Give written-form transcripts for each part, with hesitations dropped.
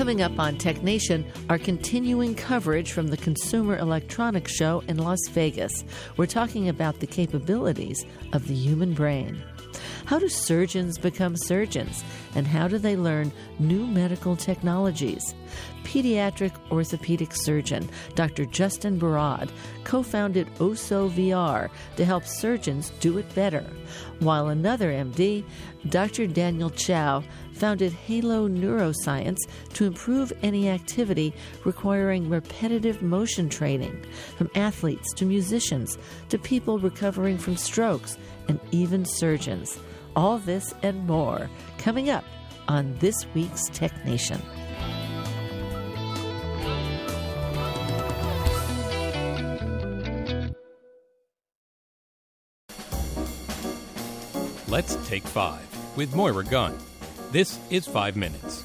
Coming up on Tech Nation, our continuing coverage from the Consumer Electronics Show in Las Vegas. We're talking about the capabilities of the human brain. How do surgeons become surgeons? And how do they learn new medical technologies? Pediatric orthopedic surgeon Dr. Justin Barad co-founded Oso VR to help surgeons do it better, while another MD, Dr. Daniel Chow, founded Halo Neuroscience to improve any activity requiring repetitive motion training, from athletes to musicians to people recovering from strokes and even surgeons. All this and more coming up on this week's Tech Nation. Let's Take 5 with Moira Gunn. This is 5 Minutes.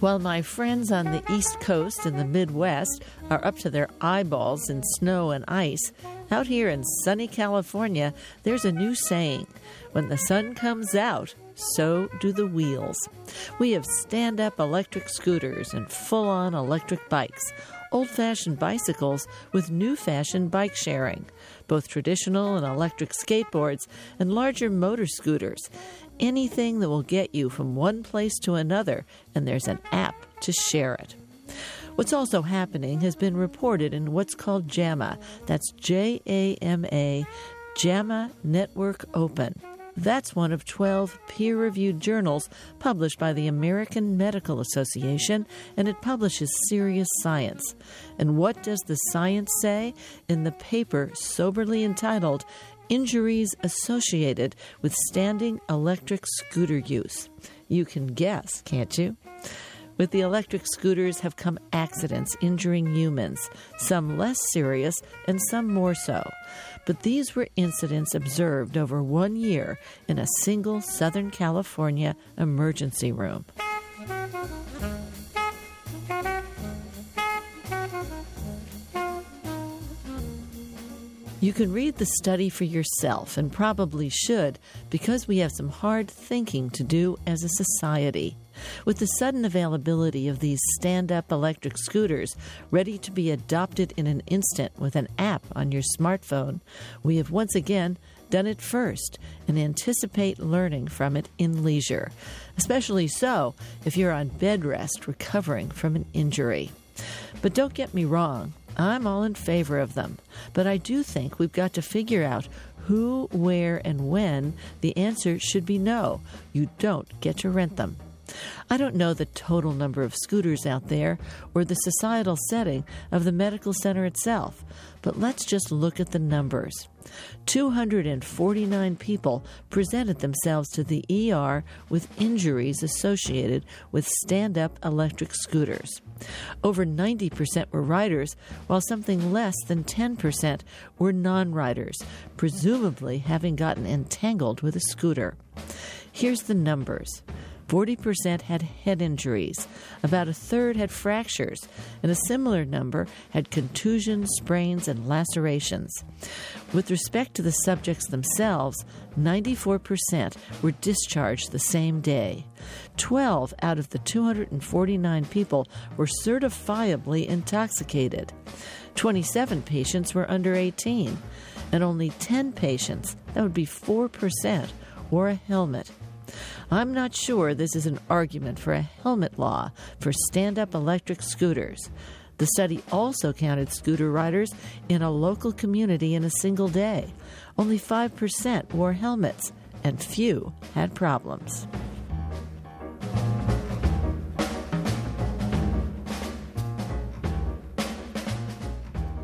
While my friends on the East Coast and the Midwest are up to their eyeballs in snow and ice, out here in sunny California, there's a new saying: when the sun comes out, so do the wheels. We have stand-up electric scooters and full-on electric bikes, old-fashioned bicycles with new-fashioned bike sharing, both traditional and electric skateboards, and larger motor scooters. Anything that will get you from one place to another, and there's an app to share it. What's also happening has been reported in what's called JAMA. That's J-A-M-A, JAMA Network Open. That's one of 12 peer-reviewed journals published by the American Medical Association, and it publishes serious science. And what does the science say in the paper soberly entitled "Injuries Associated with Standing Electric Scooter Use"? You can guess, can't you? With the electric scooters have come accidents injuring humans, some less serious and some more so. But these were incidents observed over 1 year in a single Southern California emergency room. You can read the study for yourself, and probably should, because we have some hard thinking to do as a society. With the sudden availability of these stand-up electric scooters ready to be adopted in an instant with an app on your smartphone, we have once again done it first and anticipate learning from it in leisure, especially so if you're on bed rest recovering from an injury. But don't get me wrong, I'm all in favor of them, but I do think we've got to figure out who, where, and when. The answer should be no, you don't get to rent them. I don't know the total number of scooters out there or the societal setting of the medical center itself, but let's just look at the numbers. 249 people presented themselves to the ER with injuries associated with stand-up electric scooters. Over 90% were riders, while something less than 10% were non-riders, presumably having gotten entangled with a scooter. Here's the numbers. 40% had head injuries, about a third had fractures, and a similar number had contusions, sprains, and lacerations. With respect to the subjects themselves, 94% were discharged the same day. 12 out of the 249 people were certifiably intoxicated. 27 patients were under 18, and only 10 patients, that would be 4%, wore a helmet. I'm not sure this is an argument for a helmet law for stand-up electric scooters. The study also counted scooter riders in a local community in a single day. Only 5% wore helmets, and few had problems.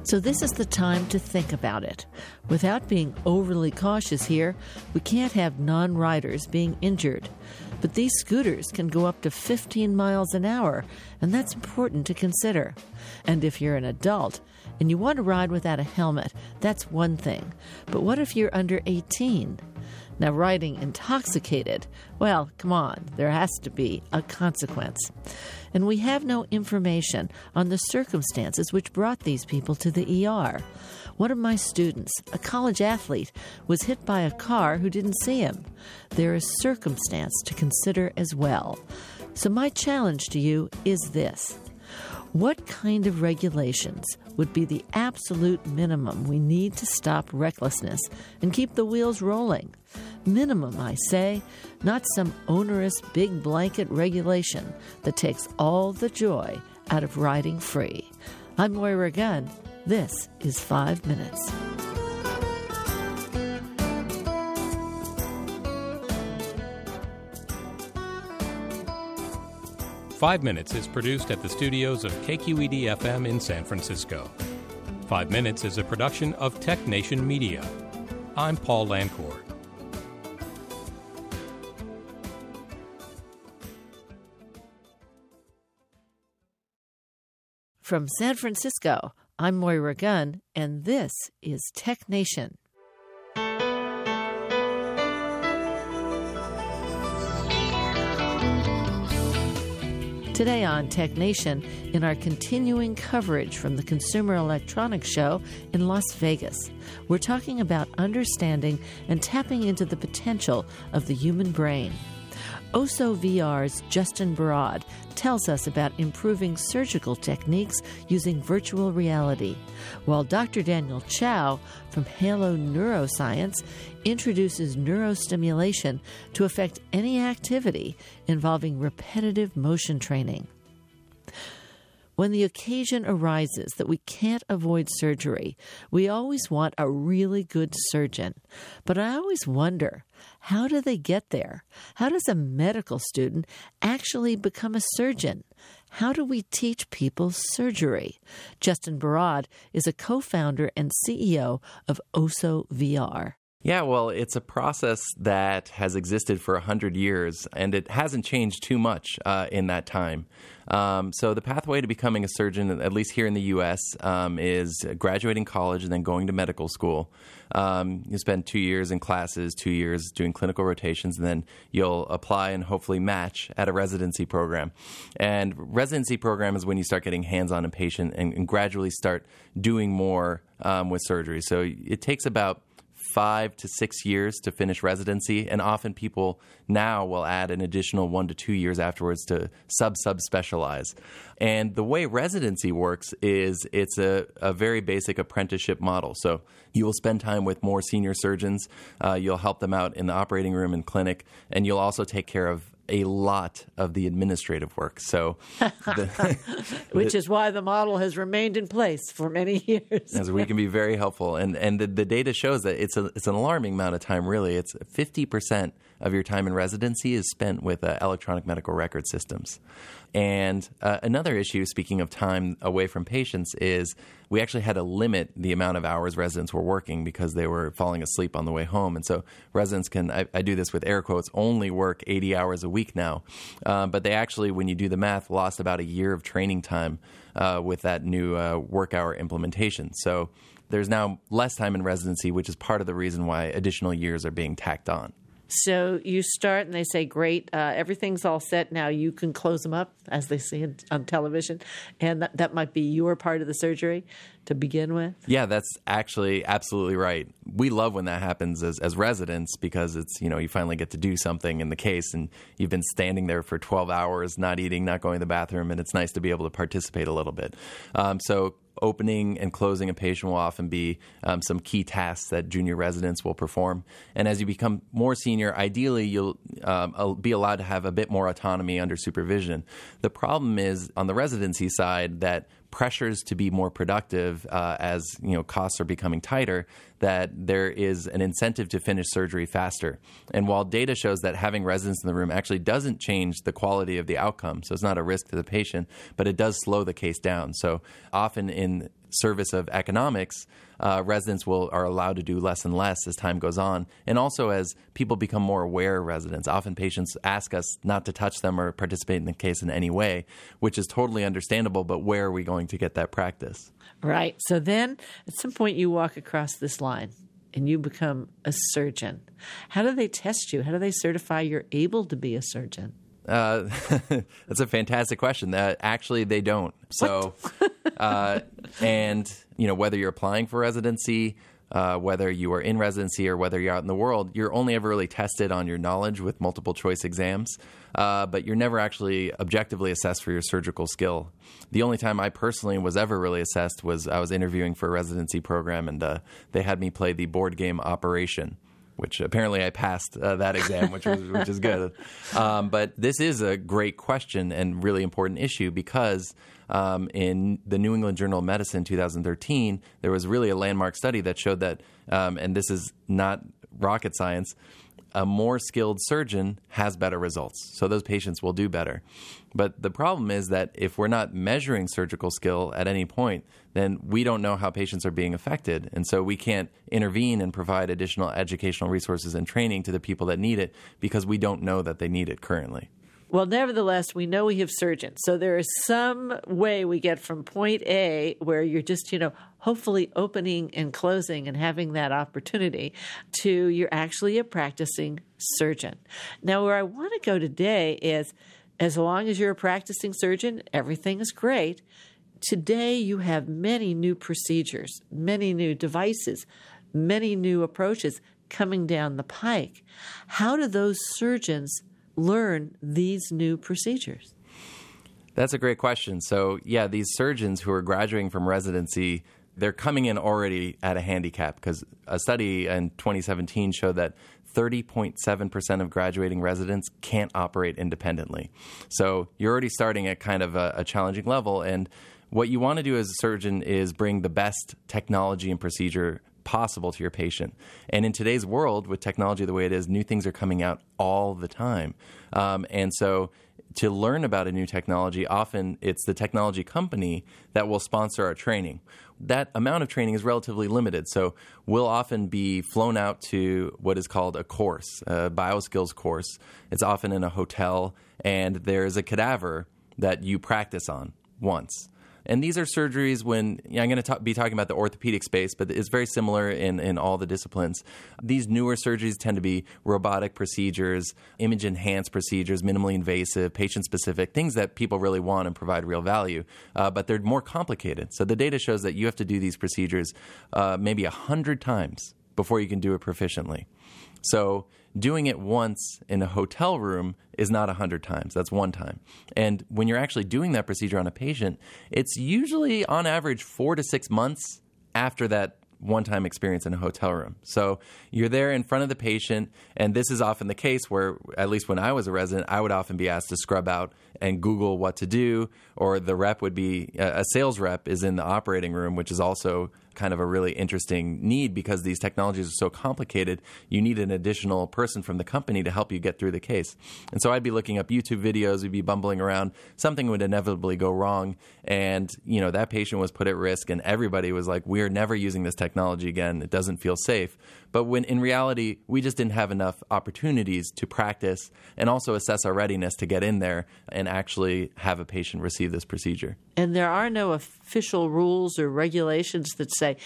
So this is the time to think about it. Without being overly cautious here, we can't have non-riders being injured. But these scooters can go up to 15 miles an hour, and that's important to consider. And if you're an adult and you want to ride without a helmet, that's one thing. But what if you're under 18? Now, writing intoxicated, well, come on, there has to be a consequence. And we have no information on the circumstances which brought these people to the ER. One of my students, a college athlete, was hit by a car who didn't see him. There is circumstance to consider as well. So my challenge to you is this. What kind of regulations would be the absolute minimum we need to stop recklessness and keep the wheels rolling? Minimum, I say, not some onerous big blanket regulation that takes all the joy out of riding free. I'm Moira Gunn. This is 5 Minutes. Five Minutes is produced at the studios of KQED-FM in San Francisco. 5 Minutes is a production of Tech Nation Media. I'm Paul Lancour. From San Francisco, I'm Moira Gunn, and this is Tech Nation. Today on Tech Nation, in our continuing coverage from the Consumer Electronics Show in Las Vegas, we're talking about understanding and tapping into the potential of the human brain. Oso VR's Justin Barad tells us about improving surgical techniques using virtual reality, while Dr. Daniel Chow from Halo Neuroscience introduces neurostimulation to affect any activity involving repetitive motion training. When the occasion arises that we can't avoid surgery, we always want a really good surgeon. But I always wonder, how do they get there? How does a medical student actually become a surgeon? How do we teach people surgery? Justin Barad is a co-founder and CEO of Oso VR. Yeah, well, it's a process that has existed for 100 years, and it hasn't changed too much in that time. So the pathway to becoming a surgeon, at least here in the U.S., is graduating college and then going to medical school. You spend 2 years in classes, 2 years doing clinical rotations, and then you'll apply and hopefully match at a residency program. And residency program is when you start getting hands-on and patient and gradually start doing more with surgery. So it takes about 5 to 6 years to finish residency, and often people now will add an additional 1 to 2 years afterwards to sub-specialize. And the way residency works is it's a very basic apprenticeship model. So you will spend time with more senior surgeons, you'll help them out in the operating room and clinic, and you'll also take care of a lot of the administrative work. Which is why the model has remained in place for many years. As we can be very helpful. And the data shows that it's an alarming amount of time, really. It's 50% of your time in residency is spent with electronic medical record systems. And another issue, speaking of time away from patients, is we actually had to limit the amount of hours residents were working because they were falling asleep on the way home. And so residents can, I do this with air quotes, only work 80 hours a week now. But they actually, when you do the math, lost about a year of training time with that new work hour implementation. So there's now less time in residency, which is part of the reason why additional years are being tacked on. So you start and they say, great, everything's all set now. You can close them up, as they say on television. And that might be your part of the surgery to begin with. Yeah, that's actually absolutely right. We love when that happens as residents because it's, you know, you finally get to do something in the case and you've been standing there for 12 hours, not eating, not going to the bathroom, and it's nice to be able to participate a little bit. So opening and closing a patient will often be some key tasks that junior residents will perform. And as you become more senior, ideally you'll be allowed to have a bit more autonomy under supervision. The problem is on the residency side that pressures to be more productive as you know costs are becoming tighter, that there is an incentive to finish surgery faster. And while data shows that having residents in the room actually doesn't change the quality of the outcome, so it's not a risk to the patient, but it does slow the case down. So often in service of economics, residents are allowed to do less and less as time goes on. And also as people become more aware of residents, often patients ask us not to touch them or participate in the case in any way, which is totally understandable, but where are we going to get that practice? Right. So then at some point you walk across this line. and you become a surgeon. How do they test you? How do they certify you're able to be a surgeon? That's a fantastic question. Actually, they don't. So, and you know, whether you're applying for residency, whether you are in residency or whether you're out in the world, you're only ever really tested on your knowledge with multiple choice exams, but you're never actually objectively assessed for your surgical skill. The only time I personally was ever really assessed was I was interviewing for a residency program, and they had me play the board game Operation, which apparently I passed that exam, which is good. But this is a great question and really important issue because in the New England Journal of Medicine 2013, there was really a landmark study that showed that, and this is not rocket science, a more skilled surgeon has better results. So those patients will do better. But the problem is that if we're not measuring surgical skill at any point, then we don't know how patients are being affected. And so we can't intervene and provide additional educational resources and training to the people that need it because we don't know that they need it currently. Well, nevertheless, we know we have surgeons. So there is some way we get from point A, where you're just, you know, hopefully opening and closing and having that opportunity, to you're actually a practicing surgeon. Now, where I want to go today is, as long as you're a practicing surgeon, everything is great. Today, you have many new procedures, many new devices, many new approaches coming down the pike. How do those surgeons learn these new procedures? That's a great question. So, yeah, these surgeons who are graduating from residency, they're coming in already at a handicap because a study in 2017 showed that 30.7% of graduating residents can't operate independently. So you're already starting at kind of a challenging level. And what you want to do as a surgeon is bring the best technology and procedure possible to your patient. And in today's world, with technology the way it is, new things are coming out all the time. And so to learn about a new technology, often it's the technology company that will sponsor our training. That amount of training is relatively limited. So we'll often be flown out to what is called a course, a bioskills course. It's often in a hotel, and there's a cadaver that you practice on once. And these are surgeries when, you know, I'm going to be talking about the orthopedic space, but it's very similar in all the disciplines. These newer surgeries tend to be robotic procedures, image-enhanced procedures, minimally invasive, patient-specific, things that people really want and provide real value, but they're more complicated. So the data shows that you have to do these procedures maybe 100 times before you can do it proficiently. So doing it once in a hotel room is not 100 times. That's one time. And when you're actually doing that procedure on a patient, it's usually on average 4 to 6 months after that one-time experience in a hotel room. So you're there in front of the patient, and this is often the case where, at least when I was a resident, I would often be asked to scrub out and Google what to do, or the rep would be, a sales rep is in the operating room, which is also kind of a really interesting need because these technologies are so complicated. You need an additional person from the company to help you get through the case. And so I'd be looking up YouTube videos, we'd be bumbling around. Something would inevitably go wrong. And, you know, that patient was put at risk, and everybody was like, we're never using this technology again. It doesn't feel safe. But when in reality, we just didn't have enough opportunities to practice and also assess our readiness to get in there and actually have a patient receive this procedure. And there are no official rules or regulations that say,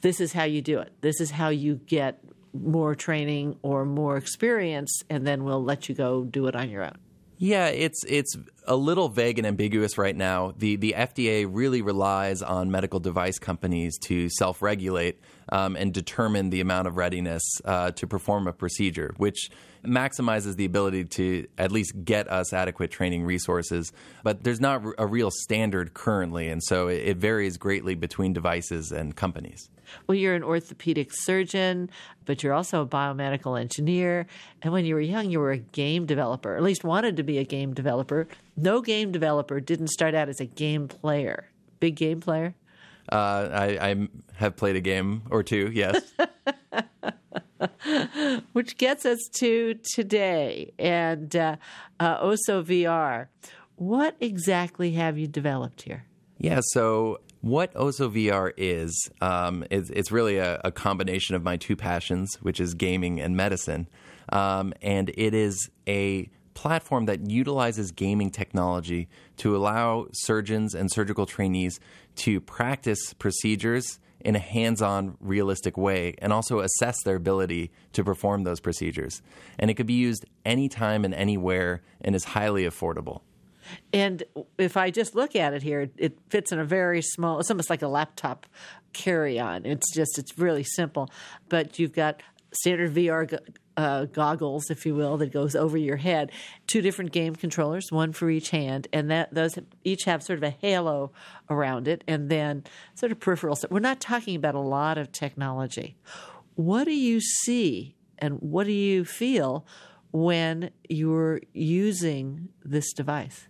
this is how you do it. This is how you get more training or more experience, and then we'll let you go do it on your own. Yeah, it's a little vague and ambiguous right now. The FDA really relies on medical device companies to self-regulate and determine the amount of readiness to perform a procedure, which maximizes the ability to at least get us adequate training resources. But there's not a real standard currently, and so it varies greatly between devices and companies. Well, you're an orthopedic surgeon, but you're also a biomedical engineer. And when you were young, you were a game developer, or at least wanted to be a game developer. No game developer didn't start out as a game player. Big game player? I have played a game or two, yes. Which gets us to today and Oso VR. What exactly have you developed here? Yeah, so what Oso VR is, it's really a combination of my two passions, which is gaming and medicine. And it is a platform that utilizes gaming technology to allow surgeons and surgical trainees to practice procedures in a hands-on, realistic way, and also assess their ability to perform those procedures. And it could be used anytime and anywhere and is highly affordable. And if I just look at it here, it fits in a very small – it's almost like a laptop carry-on. It's just – it's really simple. But you've got standard VR goggles, if you will, that goes over your head, two different game controllers, one for each hand, and that those each have sort of a halo around it, and then sort of peripherals. We're not talking about a lot of technology. What do you see and what do you feel when you're using this device?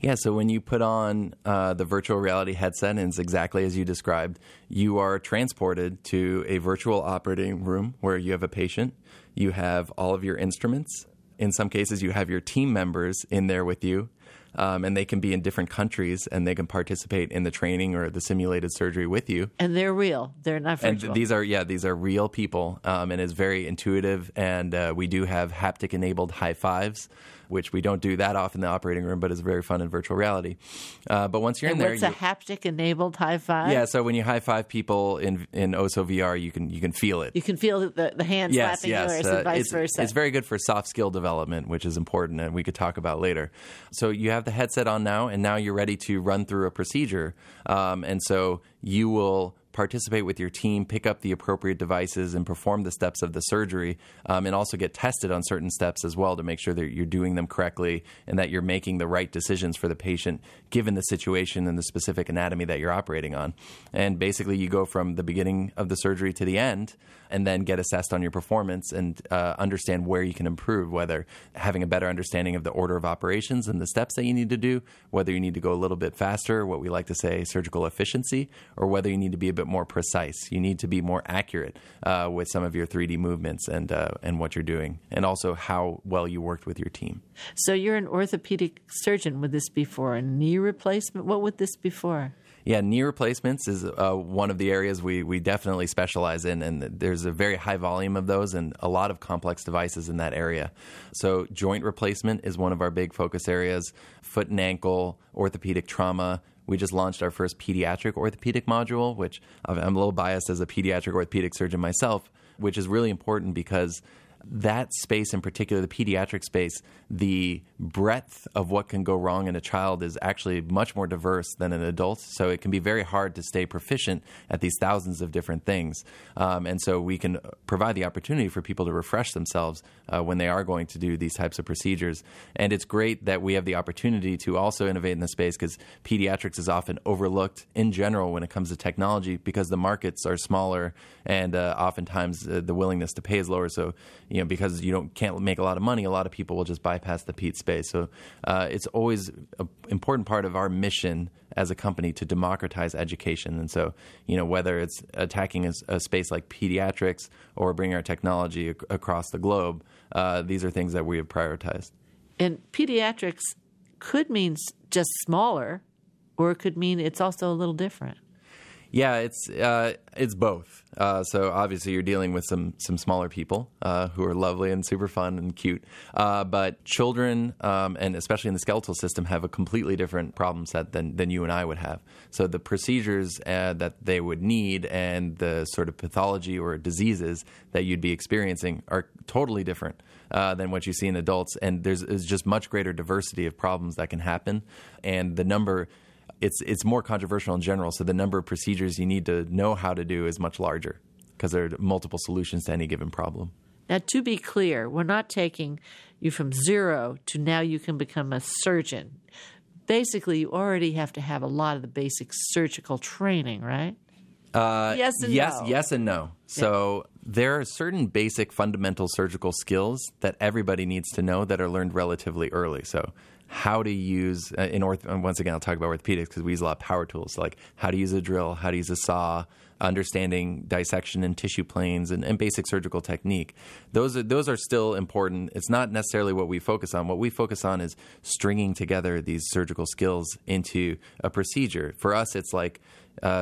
Yeah, so when you put on the virtual reality headset, and it's exactly as you described, you are transported to a virtual operating room where you have a patient, you have all of your instruments. In some cases, you have your team members in there with you, and they can be in different countries, and they can participate in the training or the simulated surgery with you. And they're real. They're not virtual. And these are real people, and it's very intuitive. And we do have haptic-enabled high fives, which we don't do that often in the operating room, but it's very fun in virtual reality. But once you're in there, what's a haptic-enabled high five? Yeah, so when you high five people in Oso VR, you can feel it. You can feel the hand slapping yours and vice versa. It's very good for soft skill development, which is important, and we could talk about later. So you have the headset on now, and now you're ready to run through a procedure, and so you will participate with your team, pick up the appropriate devices, and perform the steps of the surgery, and also get tested on certain steps as well to make sure that you're doing them correctly and that you're making the right decisions for the patient given the situation and the specific anatomy that you're operating on. And basically, you go from the beginning of the surgery to the end and then get assessed on your performance and understand where you can improve, whether having a better understanding of the order of operations and the steps that you need to do, whether you need to go a little bit faster, what we like to say surgical efficiency, or whether you need to be a bit more precise. You need to be more accurate with some of your 3D movements and what you're doing, and also how well you worked with your team. So you're an orthopedic surgeon. Would this be for a knee replacement? What would this be for? Yeah, knee replacements is one of the areas we definitely specialize in, and there's a very high volume of those and a lot of complex devices in that area. So joint replacement is one of our big focus areas, foot and ankle, orthopedic trauma. We just launched our first pediatric orthopedic module, which I'm a little biased as a pediatric orthopedic surgeon myself, which is really important because that space in particular, the pediatric space, the breadth of what can go wrong in a child is actually much more diverse than an adult. So it can be very hard to stay proficient at these thousands of different things. And so we can provide the opportunity for people to refresh themselves when they are going to do these types of procedures. And it's great that we have the opportunity to also innovate in this space because pediatrics is often overlooked in general when it comes to technology because the markets are smaller and oftentimes the willingness to pay is lower. So because you can't make a lot of money, a lot of people will just bypass the PEDS space. So it's always an important part of our mission as a company to democratize education. And so, whether it's attacking a space like pediatrics or bringing our technology across the globe, these are things that we have prioritized. And pediatrics could mean just smaller, or it could mean it's also a little different. Yeah, it's both. So obviously you're dealing with some smaller people who are lovely and super fun and cute. But children, and especially in the skeletal system, have a completely different problem set than you and I would have. So the procedures that they would need and the sort of pathology or diseases that you'd be experiencing are totally different than what you see in adults. And there's just much greater diversity of problems that can happen. And the number... It's more controversial in general, so the number of procedures you need to know how to do is much larger because there are multiple solutions to any given problem. Now, to be clear, we're not taking you from zero to now you can become a surgeon. Basically, you already have to have a lot of the basic surgical training, right? Yes and no. So there are certain basic fundamental surgical skills that everybody needs to know that are learned relatively early. So how to use once again, I'll talk about orthopedics because we use a lot of power tools, like how to use a drill, how to use a saw, understanding dissection and tissue planes and basic surgical technique. Those are still important. It's not necessarily what we focus on. What we focus on is stringing together these surgical skills into a procedure. For us, it's like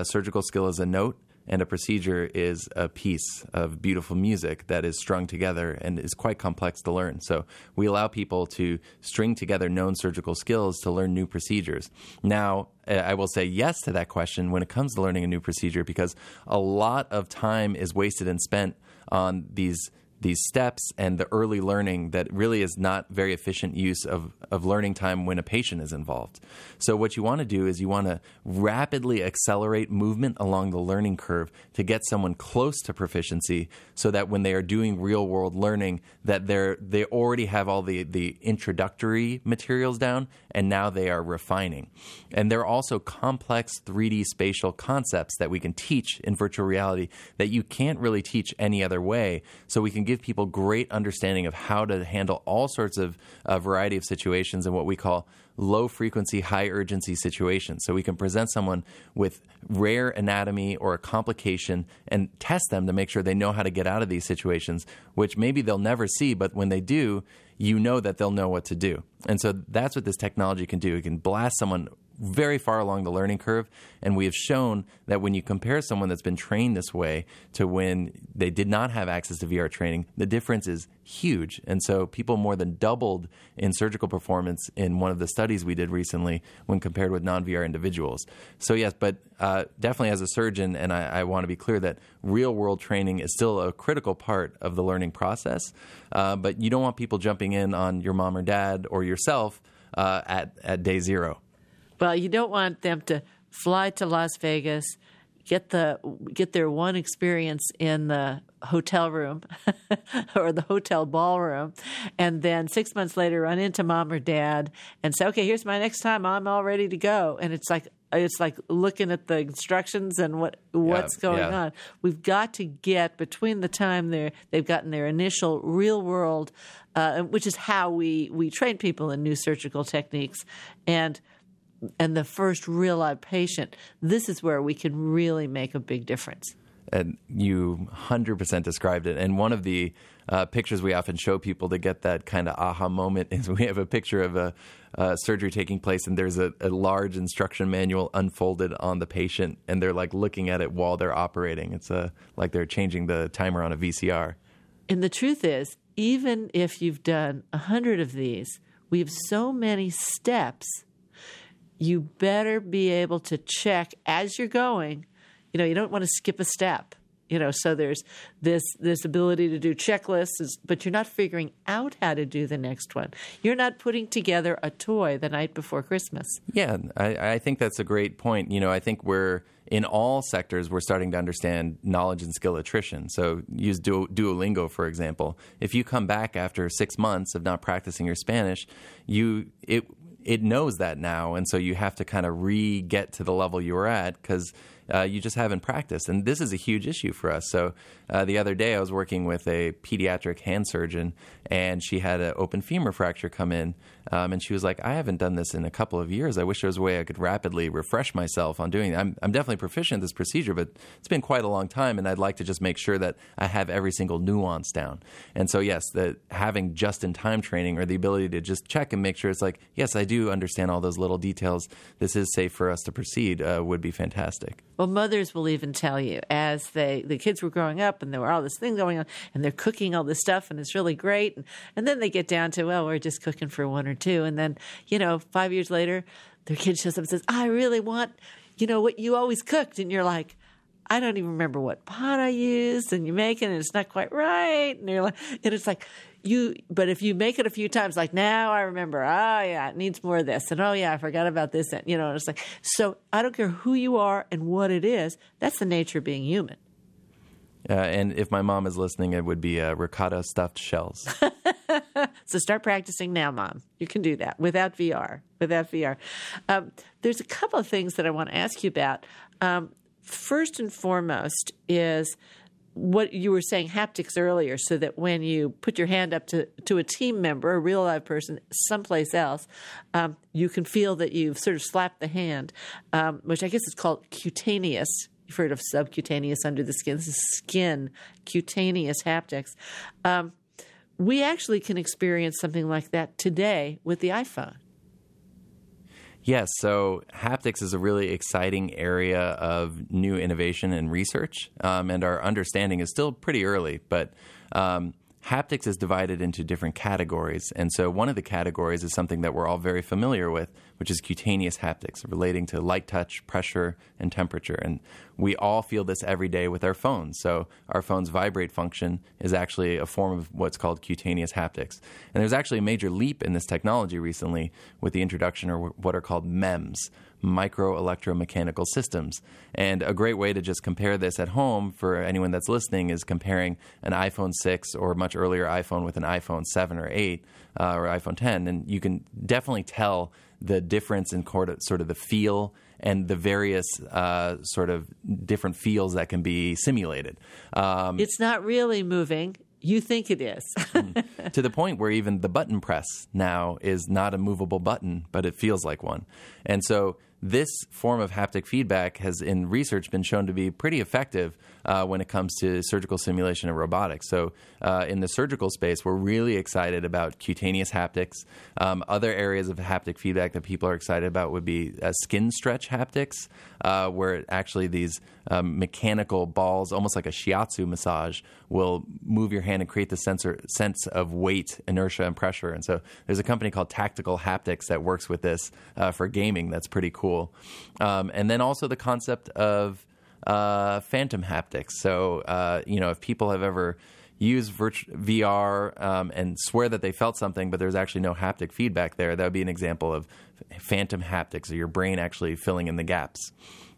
surgical skill is a note. And a procedure is a piece of beautiful music that is strung together and is quite complex to learn. So we allow people to string together known surgical skills to learn new procedures. Now, I will say yes to that question when it comes to learning a new procedure, because a lot of time is wasted and spent on these steps and the early learning that really is not very efficient use of learning time when a patient is involved. So what you want to do is you want to rapidly accelerate movement along the learning curve to get someone close to proficiency, so that when they are doing real world learning, that they already have all the introductory materials down, and now they are refining. And there are also complex 3D spatial concepts that we can teach in virtual reality that you can't really teach any other way. So we can give people great understanding of how to handle all sorts of a variety of situations and what we call low-frequency, high-urgency situations. So we can present someone with rare anatomy or a complication and test them to make sure they know how to get out of these situations, which maybe they'll never see, but when they do, you know that they'll know what to do. And so that's what this technology can do. It can blast someone very far along the learning curve, and we have shown that when you compare someone that's been trained this way to when they did not have access to VR training, the difference is huge. And so people more than doubled in surgical performance in one of the studies we did recently when compared with non-VR individuals. So yes, but definitely as a surgeon, and I want to be clear that real-world training is still a critical part of the learning process, but you don't want people jumping in on your mom or dad or yourself at day zero. Well, you don't want them to fly to Las Vegas, get their one experience in the hotel room or the hotel ballroom, and then 6 months later run into mom or dad and say, okay, here's my next time. I'm all ready to go. And it's like looking at the instructions and what's going on. We've got to get between the time they've gotten their initial real world, which is how we train people in new surgical techniques, and the first real-life patient. This is where we can really make a big difference. And you 100% described it. And one of the pictures we often show people to get that kind of aha moment is we have a picture of a surgery taking place, and there's a large instruction manual unfolded on the patient, and they're like looking at it while they're operating. It's like they're changing the timer on a VCR. And the truth is, even if you've done 100 of these, we have so many steps. You better be able to check as you're going. You know, you don't want to skip a step. You know, so there's this ability to do checklists, but you're not figuring out how to do the next one. You're not putting together a toy the night before Christmas. Yeah, I think that's a great point. You know, I think in all sectors, we're starting to understand knowledge and skill attrition. So use Duolingo, for example. If you come back after 6 months of not practicing your Spanish, it knows that now, and so you have to kind of re-get to the level you were at because you just haven't practiced. And this is a huge issue for us. So the other day I was working with a pediatric hand surgeon, and she had an open femur fracture come in, and she was like, I haven't done this in a couple of years. I wish there was a way I could rapidly refresh myself on doing it. I'm definitely proficient in this procedure, but it's been quite a long time, and I'd like to just make sure that I have every single nuance down. And so, yes, having just-in-time training or the ability to just check and make sure it's like, yes, I do understand all those little details, this is safe for us to proceed, would be fantastic. Well, mothers will even tell you as the kids were growing up and there were all this thing going on and they're cooking all this stuff and it's really great. And then they get down to, well, we're just cooking for one or two. And then, you know, 5 years later, their kid shows up and says, I really want, you know, what you always cooked. And you're like, I don't even remember what pot I used, and you make it and it's not quite right. And you're like, and it's like, but if you make it a few times, like now I remember, oh yeah, it needs more of this. And oh yeah, I forgot about this. And, you know, and it's like, so I don't care who you are and what it is. That's the nature of being human. And if my mom is listening, it would be ricotta stuffed shells. So start practicing now, Mom. You can do that without VR, there's a couple of things that I want to ask you about. First and foremost is what you were saying, haptics earlier, so that when you put your hand up to a team member, a real live person, someplace else, you can feel that you've sort of slapped the hand, which I guess is called cutaneous. You've heard of subcutaneous under the skin. This is skin, cutaneous haptics. We actually can experience something like that today with the iPhone. Yes, so haptics is a really exciting area of new innovation and research, and our understanding is still pretty early, but haptics is divided into different categories. And so one of the categories is something that we're all very familiar with, which is cutaneous haptics, relating to light touch, pressure, and temperature. And we all feel this every day with our phones. So our phone's vibrate function is actually a form of what's called cutaneous haptics. And there's actually a major leap in this technology recently with the introduction of what are called MEMS, microelectromechanical systems. And a great way to just compare this at home for anyone that's listening is comparing an iPhone 6 or much earlier iPhone with an iPhone 7 or 8 or iPhone 10. And you can definitely tell the difference in sort of the feel and the various sort of different feels that can be simulated. It's not really moving. You think it is. To the point where even the button press now is not a movable button, but it feels like one. And so this form of haptic feedback has, in research, been shown to be pretty effective when it comes to surgical simulation and robotics. So in the surgical space, we're really excited about cutaneous haptics. Other areas of haptic feedback that people are excited about would be skin stretch haptics, where actually these mechanical balls, almost like a shiatsu massage, will move your hand and create the sense of weight, inertia, and pressure. And so there's a company called Tactical Haptics that works with this for gaming. That's pretty cool. And then also the concept of phantom haptics. So, if people have ever used VR and swear that they felt something, but there's actually no haptic feedback there, that would be an example of phantom haptics, or your brain actually filling in the gaps.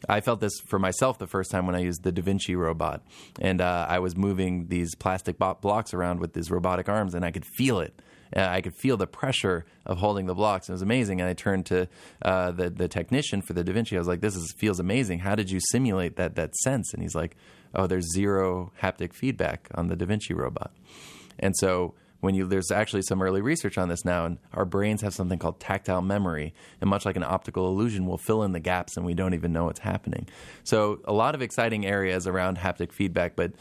I felt this for myself the first time when I used the Da Vinci robot. And I was moving these plastic blocks around with these robotic arms, and I could feel it. I could feel the pressure of holding the blocks. It was amazing. And I turned to the technician for the Da Vinci. I was like, feels amazing. How did you simulate that sense? And he's like, oh, there's zero haptic feedback on the Da Vinci robot. And so there's actually some early research on this now, and our brains have something called tactile memory, and much like an optical illusion, we'll fill in the gaps and we don't even know what's happening. So a lot of exciting areas around haptic feedback, but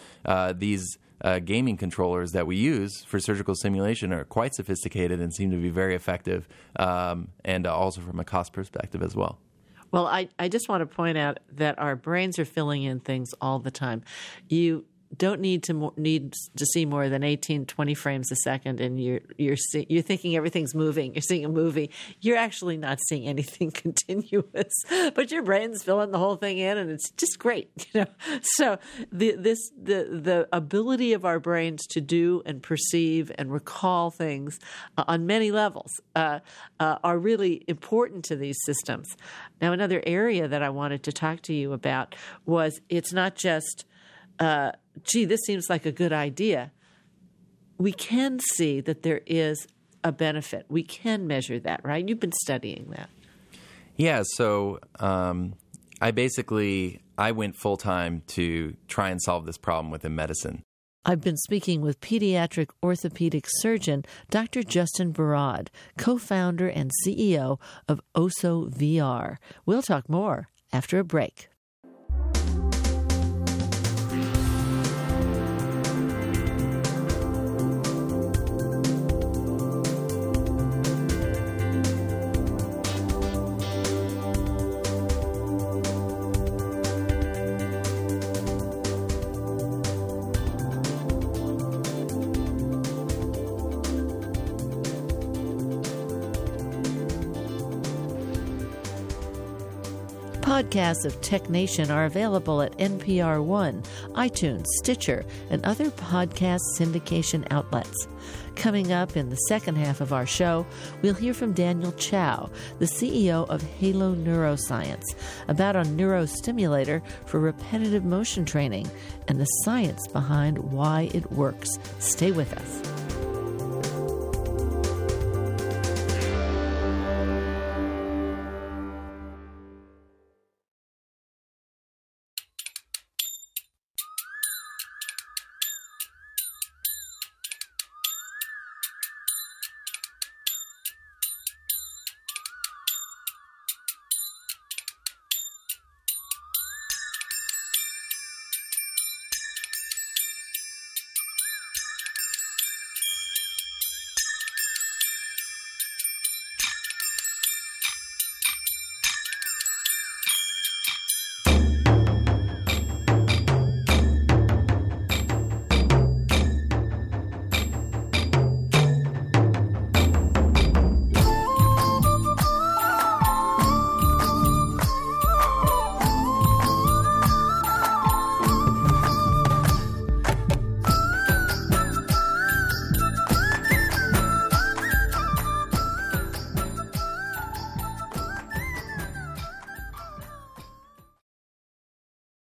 these gaming controllers that we use for surgical simulation are quite sophisticated and seem to be very effective, and also from a cost perspective as well. Well, I just want to point out that our brains are filling in things all the time. You don't need to see more than 18, 20 frames a second, and you're thinking everything's moving. You're seeing a movie. You're actually not seeing anything continuous, but your brain's filling the whole thing in, and it's just great, So the ability of our brains to do and perceive and recall things on many levels are really important to these systems. Now, another area that I wanted to talk to you about was it's not just gee, this seems like a good idea. We can see that there is a benefit. We can measure that, right? You've been studying that. Yeah, so I went full-time to try and solve this problem within medicine. I've been speaking with pediatric orthopedic surgeon Dr. Justin Barad, co-founder and CEO of Oso VR. We'll talk more after a break. Podcasts of Tech Nation are available at NPR One, iTunes, Stitcher, and other podcast syndication outlets. Coming up in the second half of our show, we'll hear from Daniel Chow, the CEO of Halo Neuroscience, about a neurostimulator for repetitive motion training and the science behind why it works. Stay with us.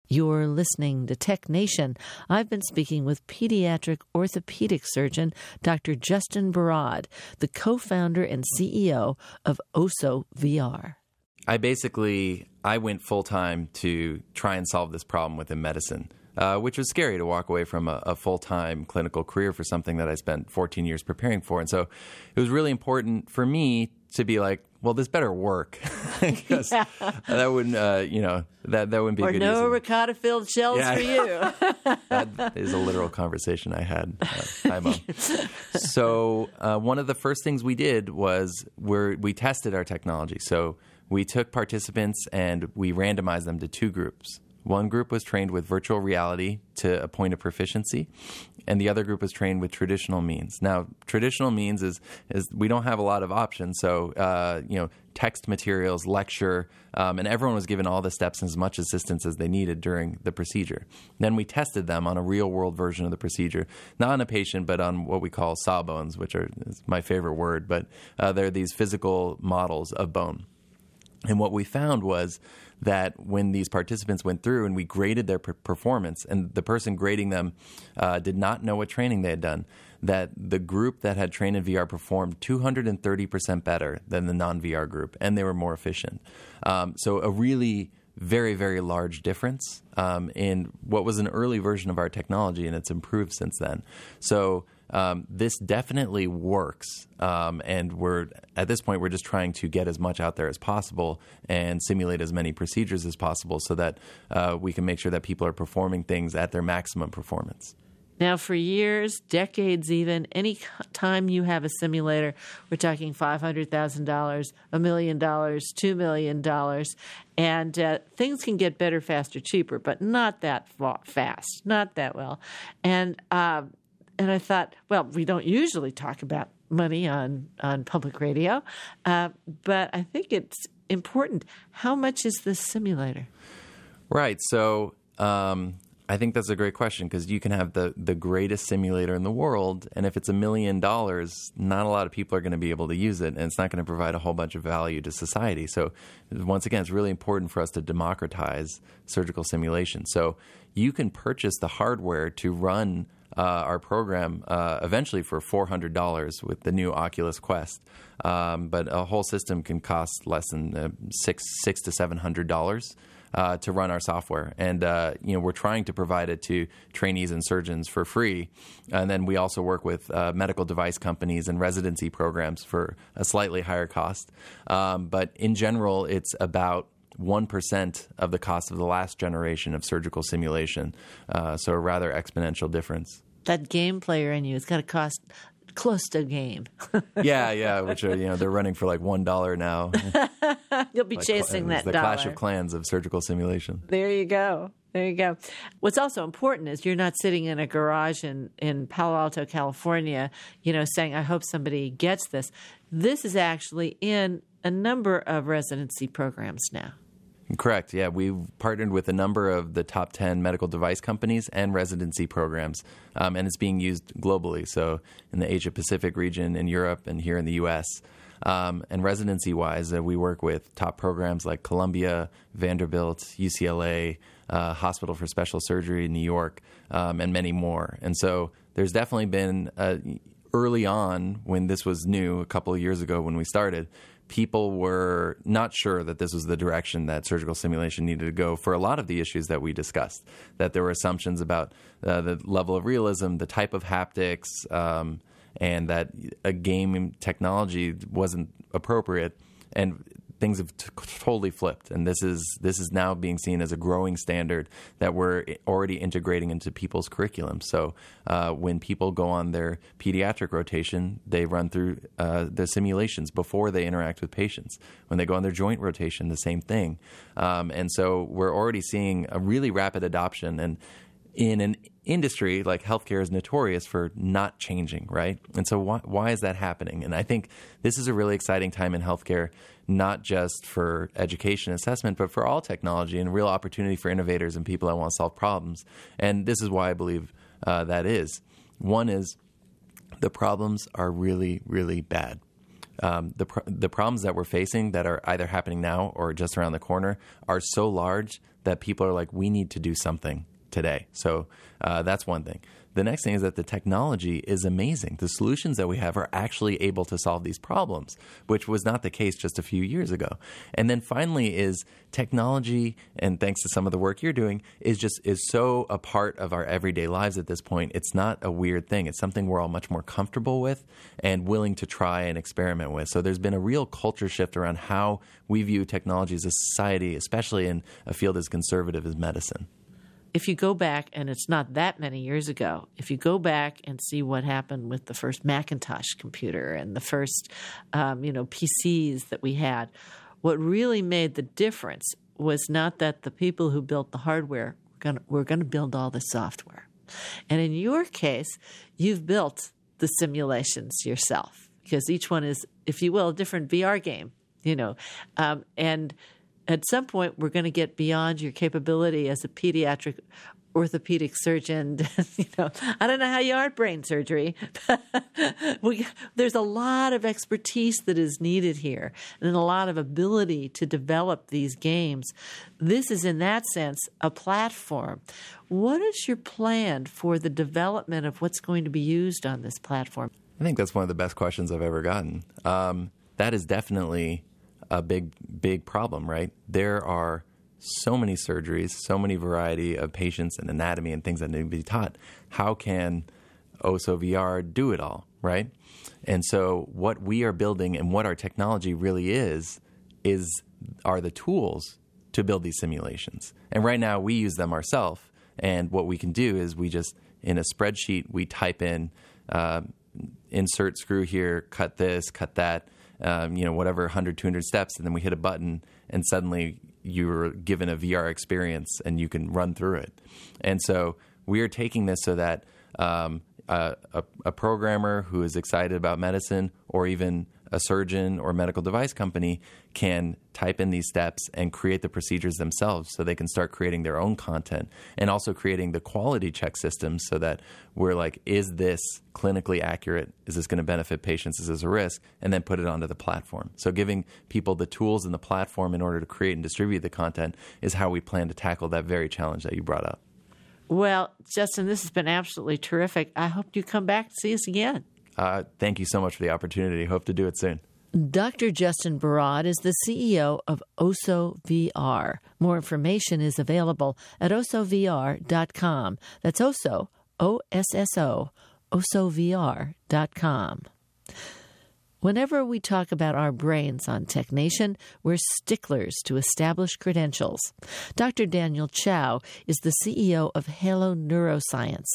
You're listening to Tech Nation. I've been speaking with pediatric orthopedic surgeon Dr. Justin Barad, the co-founder and CEO of Oso VR. I went full-time to try and solve this problem within medicine, which was scary to walk away from a full-time clinical career for something that I spent 14 years preparing for. And so it was really important for me to be like, well, this better work. Yeah. That wouldn't, that wouldn't be a good reason. Or no ricotta filled shells for you. That is a literal conversation I had. Hi, Mom. So one of the first things we did was we tested our technology. So we took participants and we randomized them to two groups. One group was trained with virtual reality to a point of proficiency, and the other group was trained with traditional means. Now, traditional means is we don't have a lot of options, so text materials, lecture, and everyone was given all the steps and as much assistance as they needed during the procedure. Then we tested them on a real-world version of the procedure, not on a patient, but on what we call sawbones, which is my favorite word, but they're these physical models of bone. And what we found was that when these participants went through and we graded their performance, and the person grading them did not know what training they had done, that the group that had trained in VR performed 230% better than the non-VR group, and they were more efficient. So a really very, very large difference in what was an early version of our technology, and it's improved since then. So this definitely works, and we're just trying to get as much out there as possible and simulate as many procedures as possible so that we can make sure that people are performing things at their maximum performance. Now, for years, decades even, any time you have a simulator, we're talking $500,000, $1 million, $2 million, and things can get better, faster, cheaper, but not that fast, not that well. And I thought, well, we don't usually talk about money on public radio, but I think it's important. How much is this simulator? Right. So I think that's a great question, because you can have the greatest simulator in the world, and if it's $1 million, not a lot of people are going to be able to use it, and it's not going to provide a whole bunch of value to society. So once again, it's really important for us to democratize surgical simulation. So you can purchase the hardware to run our program eventually for $400 with the new Oculus Quest, but a whole system can cost less than $600 to $700 to run our software. And we're trying to provide it to trainees and surgeons for free, and then we also work with medical device companies and residency programs for a slightly higher cost. But in general, it's about 1% of the cost of the last generation of surgical simulation, so a rather exponential difference. That game player in you, it's got to cost close to a game. yeah, which are, they're running for like $1 now. You'll be chasing that dollar. The Clash of Clans of surgical simulation. There you go. What's also important is you're not sitting in a garage in Palo Alto, California, saying, I hope somebody gets this. This is actually in a number of residency programs now. Correct. Yeah, we've partnered with a number of the top 10 medical device companies and residency programs, and it's being used globally. So in the Asia Pacific region, in Europe, and here in the U.S. And residency-wise, we work with top programs like Columbia, Vanderbilt, UCLA, Hospital for Special Surgery in New York, and many more. And so there's definitely been early on, when this was new, a couple of years ago when we started, people were not sure that this was the direction that surgical simulation needed to go for a lot of the issues that we discussed, that there were assumptions about the level of realism, the type of haptics, and that a game technology wasn't appropriate. And things have totally flipped, and this is now being seen as a growing standard that we're already integrating into people's curriculum. So when people go on their pediatric rotation, they run through the simulations before they interact with patients. When they go on their joint rotation, the same thing. And so we're already seeing a really rapid adoption, and in an industry like healthcare is notorious for not changing, right? And so why is that happening? And I think this is a really exciting time in healthcare, not just for education assessment, but for all technology, and real opportunity for innovators and people that want to solve problems. And this is why I believe that is. One is the problems are really, really bad. the problems that we're facing that are either happening now or just around the corner are so large that people are like, we need to do something today. So that's one thing. The next thing is that the technology is amazing. The solutions that we have are actually able to solve these problems, which was not the case just a few years ago. And then finally is technology, and thanks to some of the work you're doing, is so a part of our everyday lives at this point. It's not a weird thing. It's something we're all much more comfortable with and willing to try and experiment with. So there's been a real culture shift around how we view technology as a society, especially in a field as conservative as medicine. If you go back, and it's not that many years ago, if you go back and see what happened with the first Macintosh computer and the first, PCs that we had, what really made the difference was not that the people who built the hardware were going to build all the software. And in your case, you've built the simulations yourself because each one is, if you will, a different VR game, and at some point, we're going to get beyond your capability as a pediatric orthopedic surgeon. I don't know how you aren't brain surgery, but there's a lot of expertise that is needed here and a lot of ability to develop these games. This is, in that sense, a platform. What is your plan for the development of what's going to be used on this platform? I think that's one of the best questions I've ever gotten. That is definitely a big problem, right? There are so many surgeries, so many variety of patients and anatomy and things that need to be taught. How can Oso VR do it all, right? And so what we are building and what our technology really are the tools to build these simulations. And right now we use them ourselves. And what we can do is we just, in a spreadsheet, we type in, insert screw here, cut this, cut that, whatever 100, 200 steps, and then we hit a button and suddenly you're given a VR experience and you can run through it. And so we are taking this so that a programmer who is excited about medicine or even a surgeon or medical device company can type in these steps and create the procedures themselves so they can start creating their own content and also creating the quality check systems so that we're like, is this clinically accurate? Is this going to benefit patients? Is this a risk? And then put it onto the platform. So giving people the tools and the platform in order to create and distribute the content is how we plan to tackle that very challenge that you brought up. Well, Justin, this has been absolutely terrific. I hope you come back and see us again. Thank you so much for the opportunity. Hope to do it soon. Dr. Justin Barad is the CEO of Oso VR. More information is available at osovr.com. That's Oso, O-S-S-O, osovr.com. Whenever we talk about our brains on Tech Nation, we're sticklers to establish credentials. Dr. Daniel Chow is the CEO of Halo Neuroscience.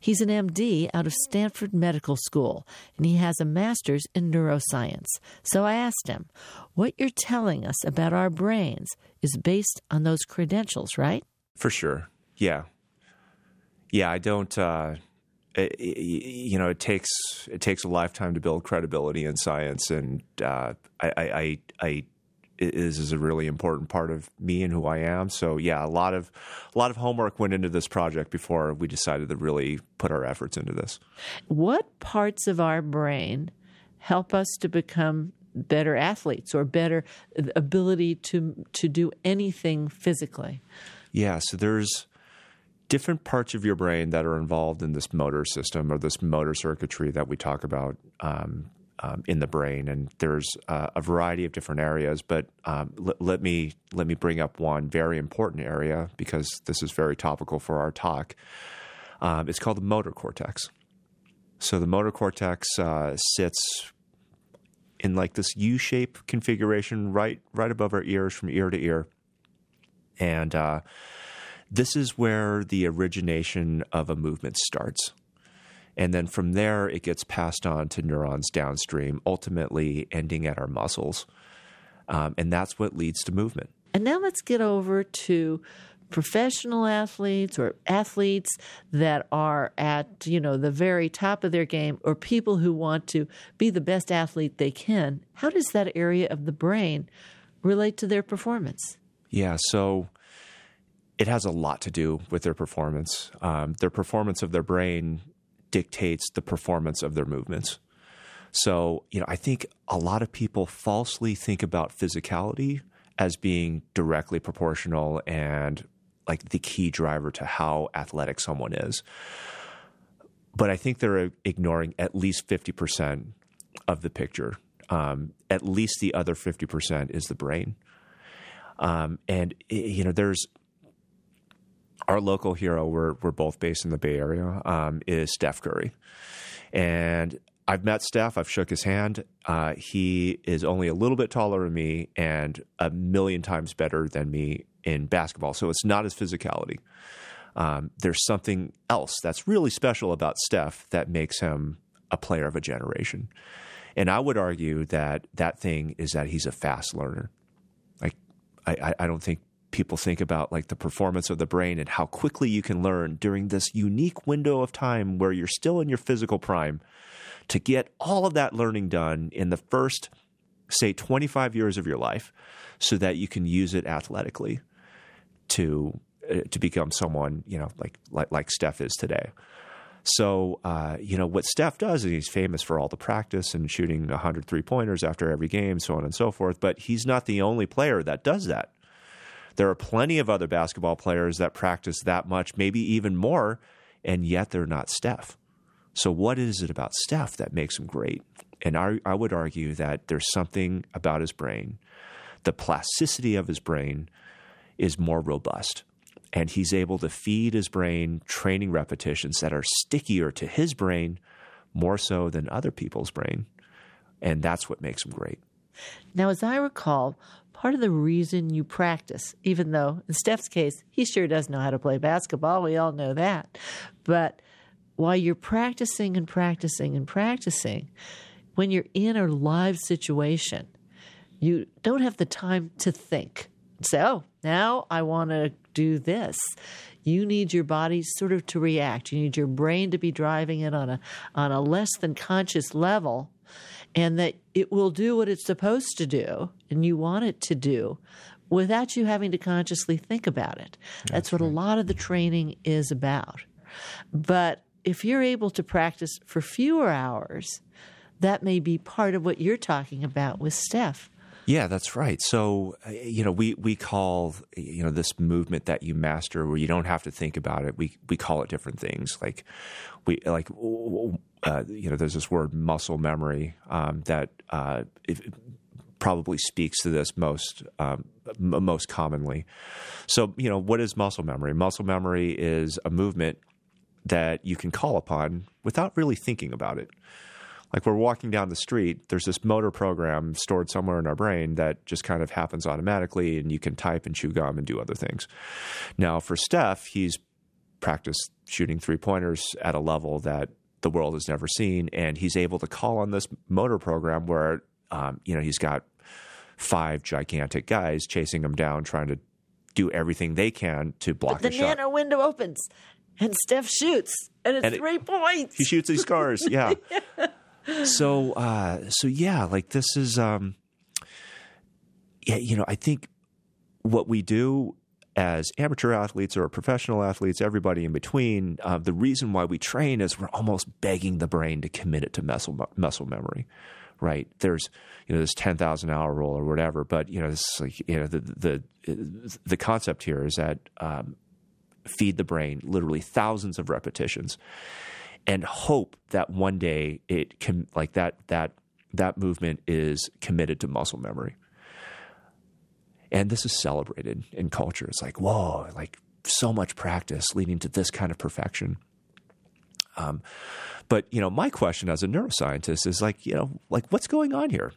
He's an MD out of Stanford Medical School, and he has a master's in neuroscience. So I asked him, what you're telling us about our brains is based on those credentials, right? For sure. Yeah. Yeah, I don't... It takes a lifetime to build credibility in science, and this is a really important part of me and who I am. So yeah, a lot of homework went into this project before we decided to really put our efforts into this. What parts of our brain help us to become better athletes or better ability to do anything physically? Yeah, so there's different parts of your brain that are involved in this motor system or this motor circuitry that we talk about in the brain, and there's a variety of different areas. But let me bring up one very important area because this is very topical for our talk. It's called the motor cortex. So the motor cortex sits in like this U-shaped configuration, right above our ears, from ear to ear, and this is where the origination of a movement starts. And then from there, it gets passed on to neurons downstream, ultimately ending at our muscles. And that's what leads to movement. And now let's get over to professional athletes or athletes that are at, the very top of their game, or people who want to be the best athlete they can. How does that area of the brain relate to their performance? Yeah, so it has a lot to do with their performance. Their performance of their brain dictates the performance of their movements. So, you know, I think a lot of people falsely think about physicality as being directly proportional and like the key driver to how athletic someone is. But I think they're ignoring at least 50% of the picture. At least the other 50% is the brain. And, you know, there's our local hero, we're both based in the Bay Area, is Steph Curry. And I've met Steph. I've shook his hand. He is only a little bit taller than me and a million times better than me in basketball. So it's not his physicality. There's something else that's really special about Steph that makes him a player of a generation. And I would argue that that thing is that he's a fast learner. Like, I don't think people think about like the performance of the brain and how quickly you can learn during this unique window of time where you're still in your physical prime to get all of that learning done in the first, say, 25 years of your life so that you can use it athletically to become someone, you know, like Steph is today. So, you know, what Steph does is he's famous for all the practice and shooting 100 three-pointers after every game, so on and so forth, but he's not the only player that does that. There are plenty of other basketball players that practice that much, maybe even more, and yet they're not Steph. So what is it about Steph that makes him great? And I would argue that there's something about his brain. The plasticity of his brain is more robust, and he's able to feed his brain training repetitions that are stickier to his brain more so than other people's brain, and that's what makes him great. Now, as I recall, part of the reason you practice, even though in Steph's case, he sure does know how to play basketball. We all know that. But while you're practicing and practicing and practicing, when you're in a live situation, you don't have the time to think. So now I want to do this. You need your body sort of to react. You need your brain to be driving it on a less than conscious level, and that it will do what it's supposed to do and you want it to do without you having to consciously think about it. That's what right. A lot of the training is about. But if you're able to practice for fewer hours, that may be part of what you're talking about with Steph. Yeah, that's right. So, you know, we call, you know, this movement that you master where you don't have to think about it, we call it different things. Like, you know, there's this word muscle memory that it probably speaks to this most commonly. So, you know, what is muscle memory? Muscle memory is a movement that you can call upon without really thinking about it. Like we're walking down the street, there's this motor program stored somewhere in our brain that just kind of happens automatically, and you can type and chew gum and do other things. Now, for Steph, he's practiced shooting three-pointers at a level that the world has never seen, and he's able to call on this motor program where, you know, he's got five gigantic guys chasing him down, trying to do everything they can to block the shot. But the nano window opens, and Steph shoots, and it's 3 points. He shoots, he scores, yeah. So yeah, like this is, yeah, you know, I think what we do as amateur athletes or professional athletes, everybody in between, the reason why we train is we're almost begging the brain to commit it to muscle memory, right? There's, you know, this 10,000 hour rule or whatever, but you know, this, like, you know, the concept here is that, feed the brain literally thousands of repetitions and hope that one day it can, like that movement is committed to muscle memory. And this is celebrated in culture. It's like, whoa, like so much practice leading to this kind of perfection. But, you know, my question as a neuroscientist is like, you know, like what's going on here?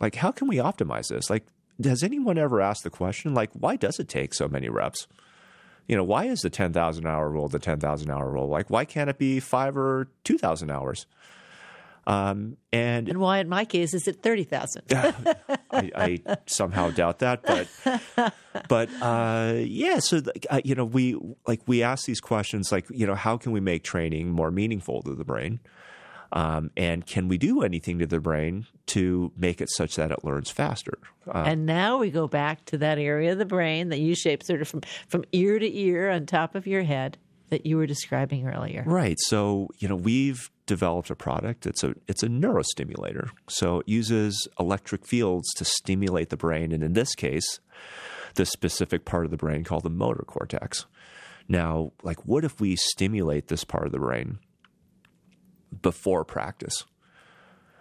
Like, how can we optimize this? Like, has anyone ever asked the question, like, why does it take so many reps? You know, why is the 10,000 hour rule the 10,000 hour rule? Like, why can't it be 5 or 2,000 hours? And why, in my case, is it 30,000? I somehow doubt that, but yeah. So, you know, we ask these questions, like, you know, how can we make training more meaningful to the brain? And can we do anything to the brain to make it such that it learns faster? And now we go back to that area of the brain that you shape sort of from ear to ear on top of your head. that you were describing earlier. Right. So, you know, we've developed a product. It's a neurostimulator. So it uses electric fields to stimulate the brain. And in this case, the specific part of the brain called the motor cortex. Now, like, what if we stimulate this part of the brain before practice,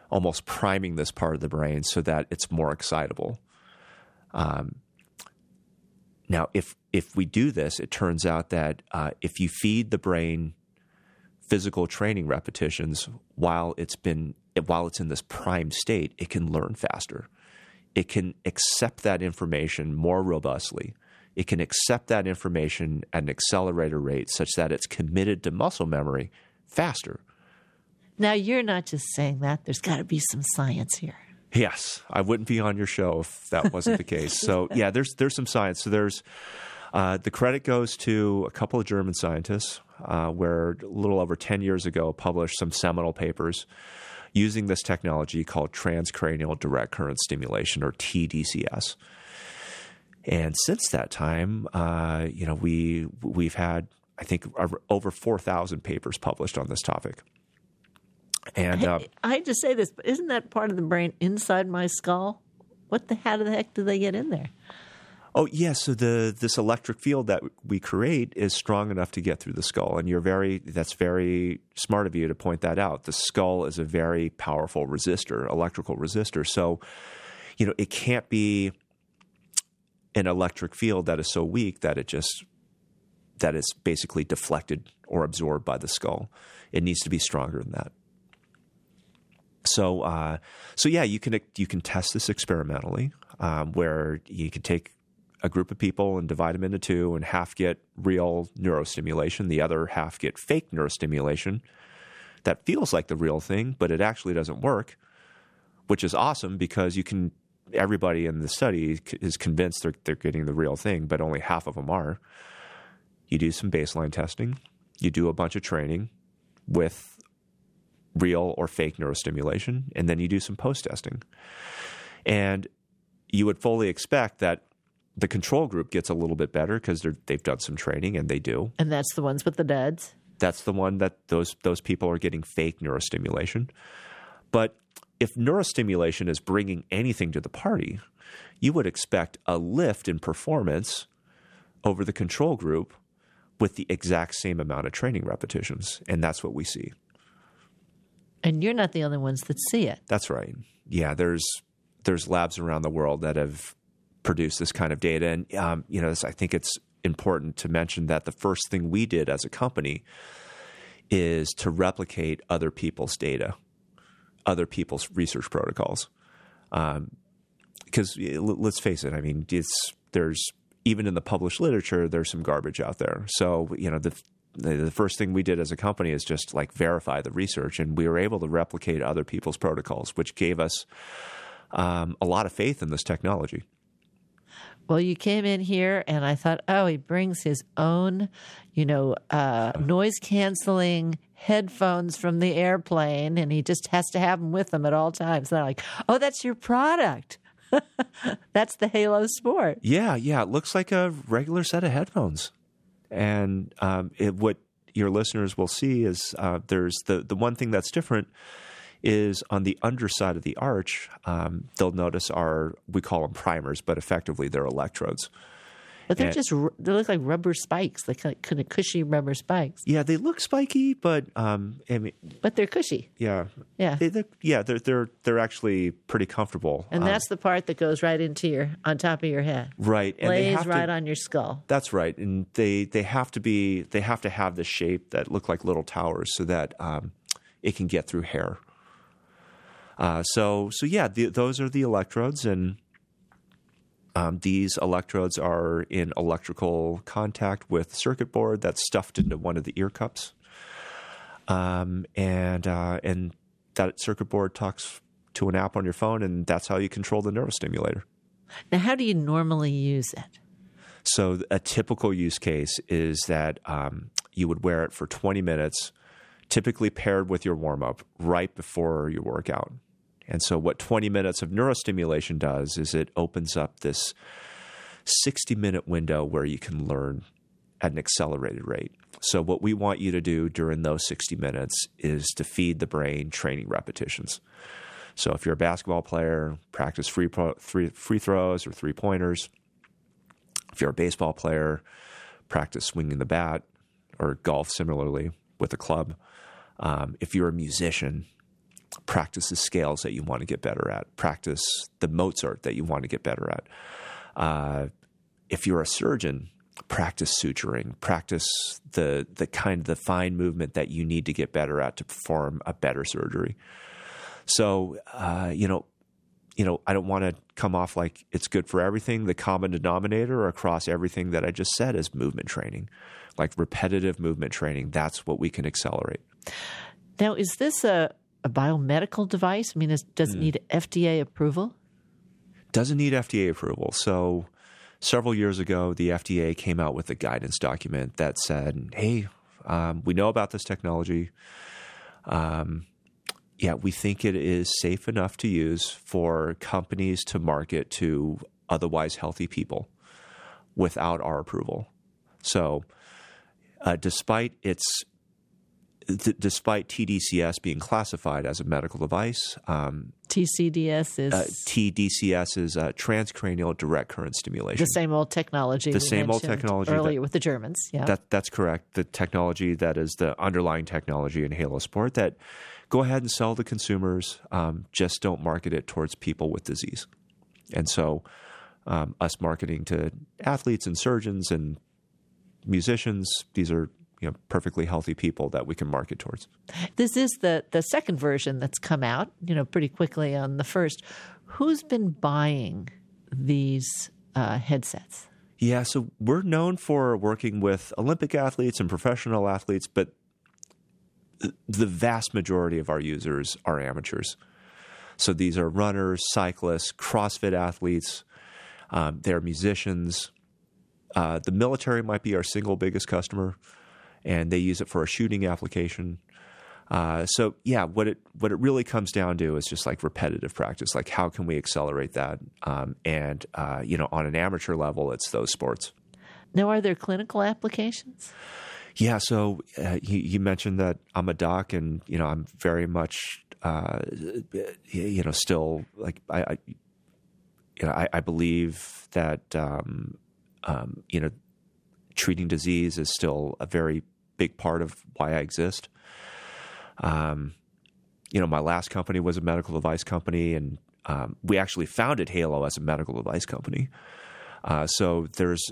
almost priming this part of the brain so that it's more excitable? Now, if we do this, it turns out that if you feed the brain physical training repetitions while it's in this prime state, it can learn faster. It can accept that information more robustly. It can accept that information at an accelerator rate such that it's committed to muscle memory faster. Now, you're not just saying that. There's got to be some science here. Yes. I wouldn't be on your show if that wasn't the case. So, yeah, there's some science. So there's the credit goes to a couple of German scientists where a little over 10 years ago published some seminal papers using this technology called transcranial direct current stimulation, or tDCS. And since that time, you know, we've had, I think, over 4,000 papers published on this topic. And I hate to say this, but isn't that part of the brain inside my skull? How the heck do they get in there? Oh, yeah. So this electric field that we create is strong enough to get through the skull. And that's very smart of you to point that out. The skull is a very powerful resistor, electrical resistor. So, you know, it can't be an electric field that is so weak that that is basically deflected or absorbed by the skull. It needs to be stronger than that. So, yeah, you can test this experimentally, where you can take a group of people and divide them into two, and half get real neurostimulation, the other half get fake neurostimulation that feels like the real thing, but it actually doesn't work, which is awesome because everybody in the study is convinced they're getting the real thing, but only half of them are. You do some baseline testing, you do a bunch of training with real or fake neurostimulation, and then you do some post-testing. And you would fully expect that the control group gets a little bit better because they've done some training, and they do. And that's the ones with the duds? That's the one that those people are getting fake neurostimulation. But if neurostimulation is bringing anything to the party, you would expect a lift in performance over the control group with the exact same amount of training repetitions, and that's what we see. And you're not the only ones that see it. That's right. Yeah, there's labs around the world that have produced this kind of data. And, you know, I think it's important to mention that the first thing we did as a company is to replicate other people's data, other people's research protocols. Because let's face it, I mean, even in the published literature, there's some garbage out there. So, you know, the first thing we did as a company is just like verify the research, and we were able to replicate other people's protocols, which gave us a lot of faith in this technology. Well, you came in here and I thought, oh, he brings his own, you know, noise canceling headphones from the airplane, and he just has to have them with him at all times. And they're like, oh, that's your product. That's the Halo Sport. Yeah. Yeah. It looks like a regular set of headphones. And what your listeners will see is there's the one thing that's different is on the underside of the arch, they'll notice we call them primers, but effectively they're electrodes. But they look like rubber spikes. They're kind of cushy rubber spikes. Yeah, they look spiky, but I mean, but they're cushy. Yeah, yeah, they're actually pretty comfortable. And that's the part that goes right into on top of your head, right? And lays right on your skull. That's right, and they have to have the shape that look like little towers so that it can get through hair. So yeah, those are the electrodes. And these electrodes are in electrical contact with circuit board that's stuffed into one of the ear cups. And that circuit board talks to an app on your phone, and that's how you control the neurostimulator. Now, how do you normally use it? So a typical use case is that you would wear it for 20 minutes, typically paired with your warm-up right before your workout. And so what 20 minutes of neurostimulation does is it opens up this 60-minute window where you can learn at an accelerated rate. So what we want you to do during those 60 minutes is to feed the brain training repetitions. So if you're a basketball player, practice free throws or three-pointers. If you're a baseball player, practice swinging the bat, or golf similarly with a club. If you're a musician, practice the scales that you want to get better at. Practice the Mozart that you want to get better at. If you're a surgeon, practice suturing. Practice the kind of the fine movement that you need to get better at to perform a better surgery. So, I don't want to come off like it's good for everything. The common denominator across everything that I just said is movement training, like repetitive movement training. That's what we can accelerate. Now, is this a biomedical device? I mean, does it need FDA approval? Doesn't need FDA approval. So several years ago, the FDA came out with a guidance document that said, hey, we know about this technology. Yeah, we think it is safe enough to use for companies to market to otherwise healthy people without our approval. So despite tDCS being classified as a medical device, tDCS is transcranial direct current stimulation. The same old technology. The same old technology earlier with the Germans. Yeah, that's correct. The technology that is the underlying technology in Halo Sport that. Go ahead and sell to consumers, just don't market it towards people with disease. And so us marketing to athletes and surgeons and musicians, these are perfectly healthy people that we can market towards. This is the second version that's come out pretty quickly on the first. Who's been buying these headsets? Yeah, so we're known for working with Olympic athletes and professional athletes, but the vast majority of our users are amateurs. So these are runners, cyclists, CrossFit athletes. They're musicians. The military might be our single biggest customer, and they use it for a shooting application. So yeah, what it really comes down to is just like repetitive practice. Like how can we accelerate that? And on an amateur level, it's those sports. Now, are there clinical applications? Yeah, so you mentioned that I'm a doc, and I'm very much, still like I believe that treating disease is still a very big part of why I exist. My last company was a medical device company, and we actually founded Halo as a medical device company. So there's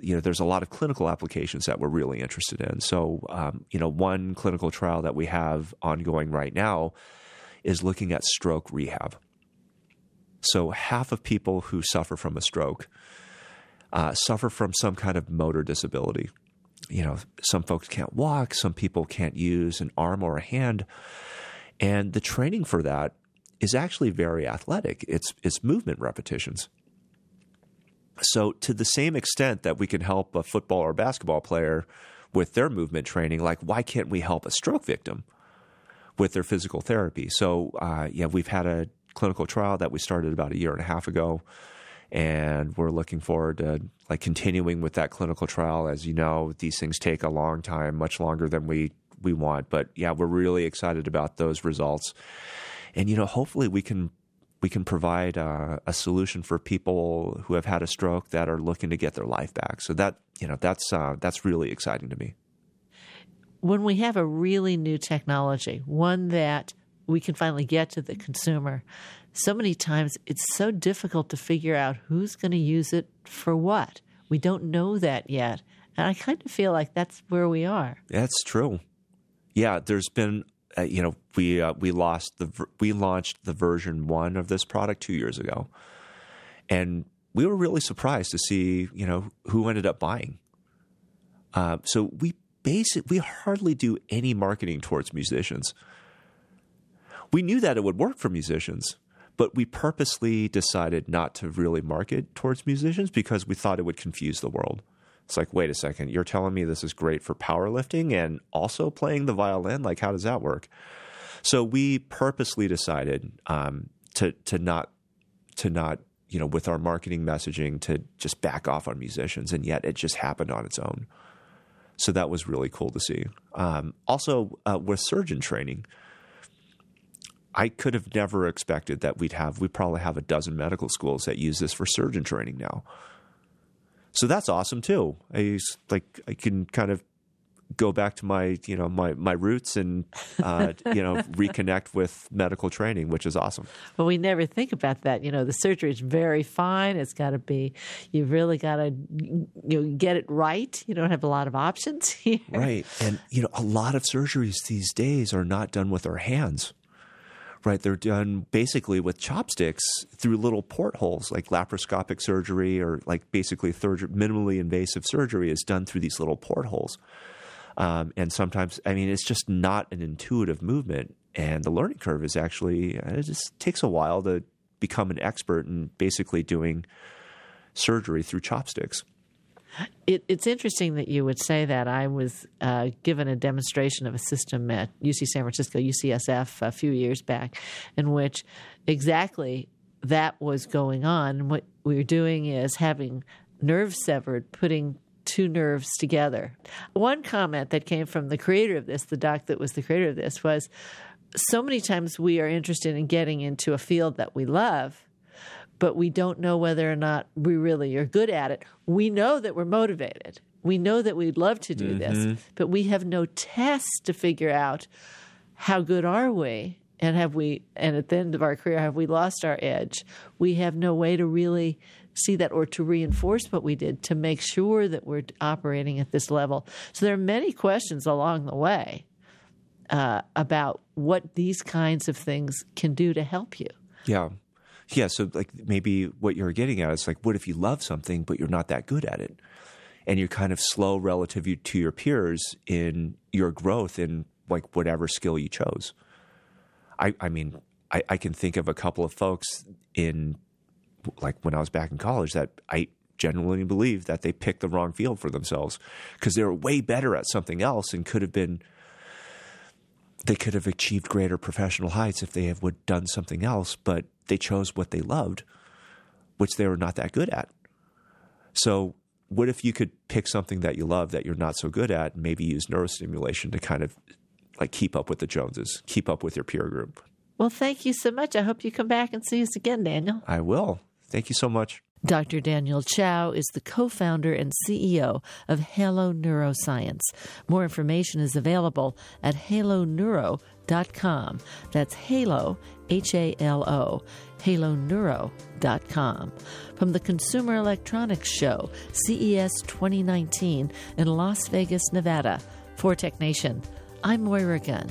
there's a lot of clinical applications that we're really interested in. So one clinical trial that we have ongoing right now is looking at stroke rehab. So half of people who suffer from a stroke suffer from some kind of motor disability. Some folks can't walk, some people can't use an arm or a hand, and the training for that is actually very athletic. It's movement repetitions. So to the same extent that we can help a football or basketball player with their movement training, like why can't we help a stroke victim with their physical therapy? So we've had a clinical trial that we started about 1.5 years ago, and we're looking forward to like continuing with that clinical trial. As you know, these things take a long time, much longer than we want. But yeah, we're really excited about those results. And hopefully we can provide a solution for people who have had a stroke that are looking to get their life back. So that, that's really exciting to me. When we have a really new technology, one that we can finally get to the consumer, so many times it's so difficult to figure out who's going to use it for what. We don't know that yet. And I kind of feel like that's where we are. That's true. Yeah, there's been we launched the version 1 of this product 2 years ago, and we were really surprised to see who ended up buying. So we hardly do any marketing towards musicians. We knew that it would work for musicians, but we purposely decided not to really market towards musicians because we thought it would confuse the world. It's like, wait a second, you're telling me this is great for powerlifting and also playing the violin? Like, how does that work? So we purposely decided to not, with our marketing messaging, to just back off on musicians, and yet it just happened on its own. So that was really cool to see. Also, with surgeon training, I could have never expected that we probably have a dozen medical schools that use this for surgeon training now. So that's awesome too. I can kind of go back to my roots and, reconnect with medical training, which is awesome. Well, we never think about that. You know, the surgery is very fine. It's got to be, you've really got to, get it right. You don't have a lot of options here. Right. And, a lot of surgeries these days are not done with our hands, right? They're done basically with chopsticks through little portholes, like laparoscopic surgery or minimally invasive surgery is done through these little portholes. And sometimes, it's just not an intuitive movement, and the learning curve is actually, it just takes a while to become an expert in basically doing surgery through chopsticks. It's interesting that you would say that. I was given a demonstration of a system at UC San Francisco, UCSF, a few years back, in which exactly that was going on. What we were doing is having nerves severed, putting two nerves together. One comment that came from the creator of this, the doc that was the creator of this, was so many times we are interested in getting into a field that we love, but we don't know whether or not we really are good at it. We know that we're motivated. We know that we'd love to do this, but we have no tests to figure out how good are we, and at the end of our career, have we lost our edge? We have no way to really see that, or to reinforce what we did to make sure that we're operating at this level. So there are many questions along the way about what these kinds of things can do to help you. Yeah. Yeah. So maybe what you're getting at is what if you love something, but you're not that good at it? And you're kind of slow relative to your peers in your growth in whatever skill you chose. I can think of a couple of folks in when I was back in college that I genuinely believe that they picked the wrong field for themselves because they were way better at something else and they could have achieved greater professional heights if they would have done something else, but they chose what they loved, which they were not that good at. So what if you could pick something that you love that you're not so good at and maybe use neurostimulation to kind of keep up with the Joneses, keep up with your peer group? Well, thank you so much. I hope you come back and see us again, Daniel. I will. Thank you so much. Dr. Daniel Chow is the co-founder and CEO of Halo Neuroscience. More information is available at haloneuro.com. That's Halo, H-A-L-O, haloneuro.com. From the Consumer Electronics Show, CES 2019 in Las Vegas, Nevada, for Tech Nation, I'm Moira Gunn.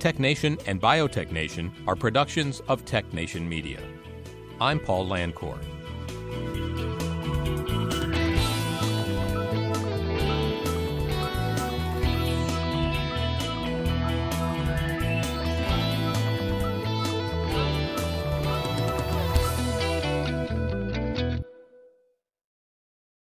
Tech Nation and Biotech Nation are productions of Tech Nation Media. I'm Paul Lancour.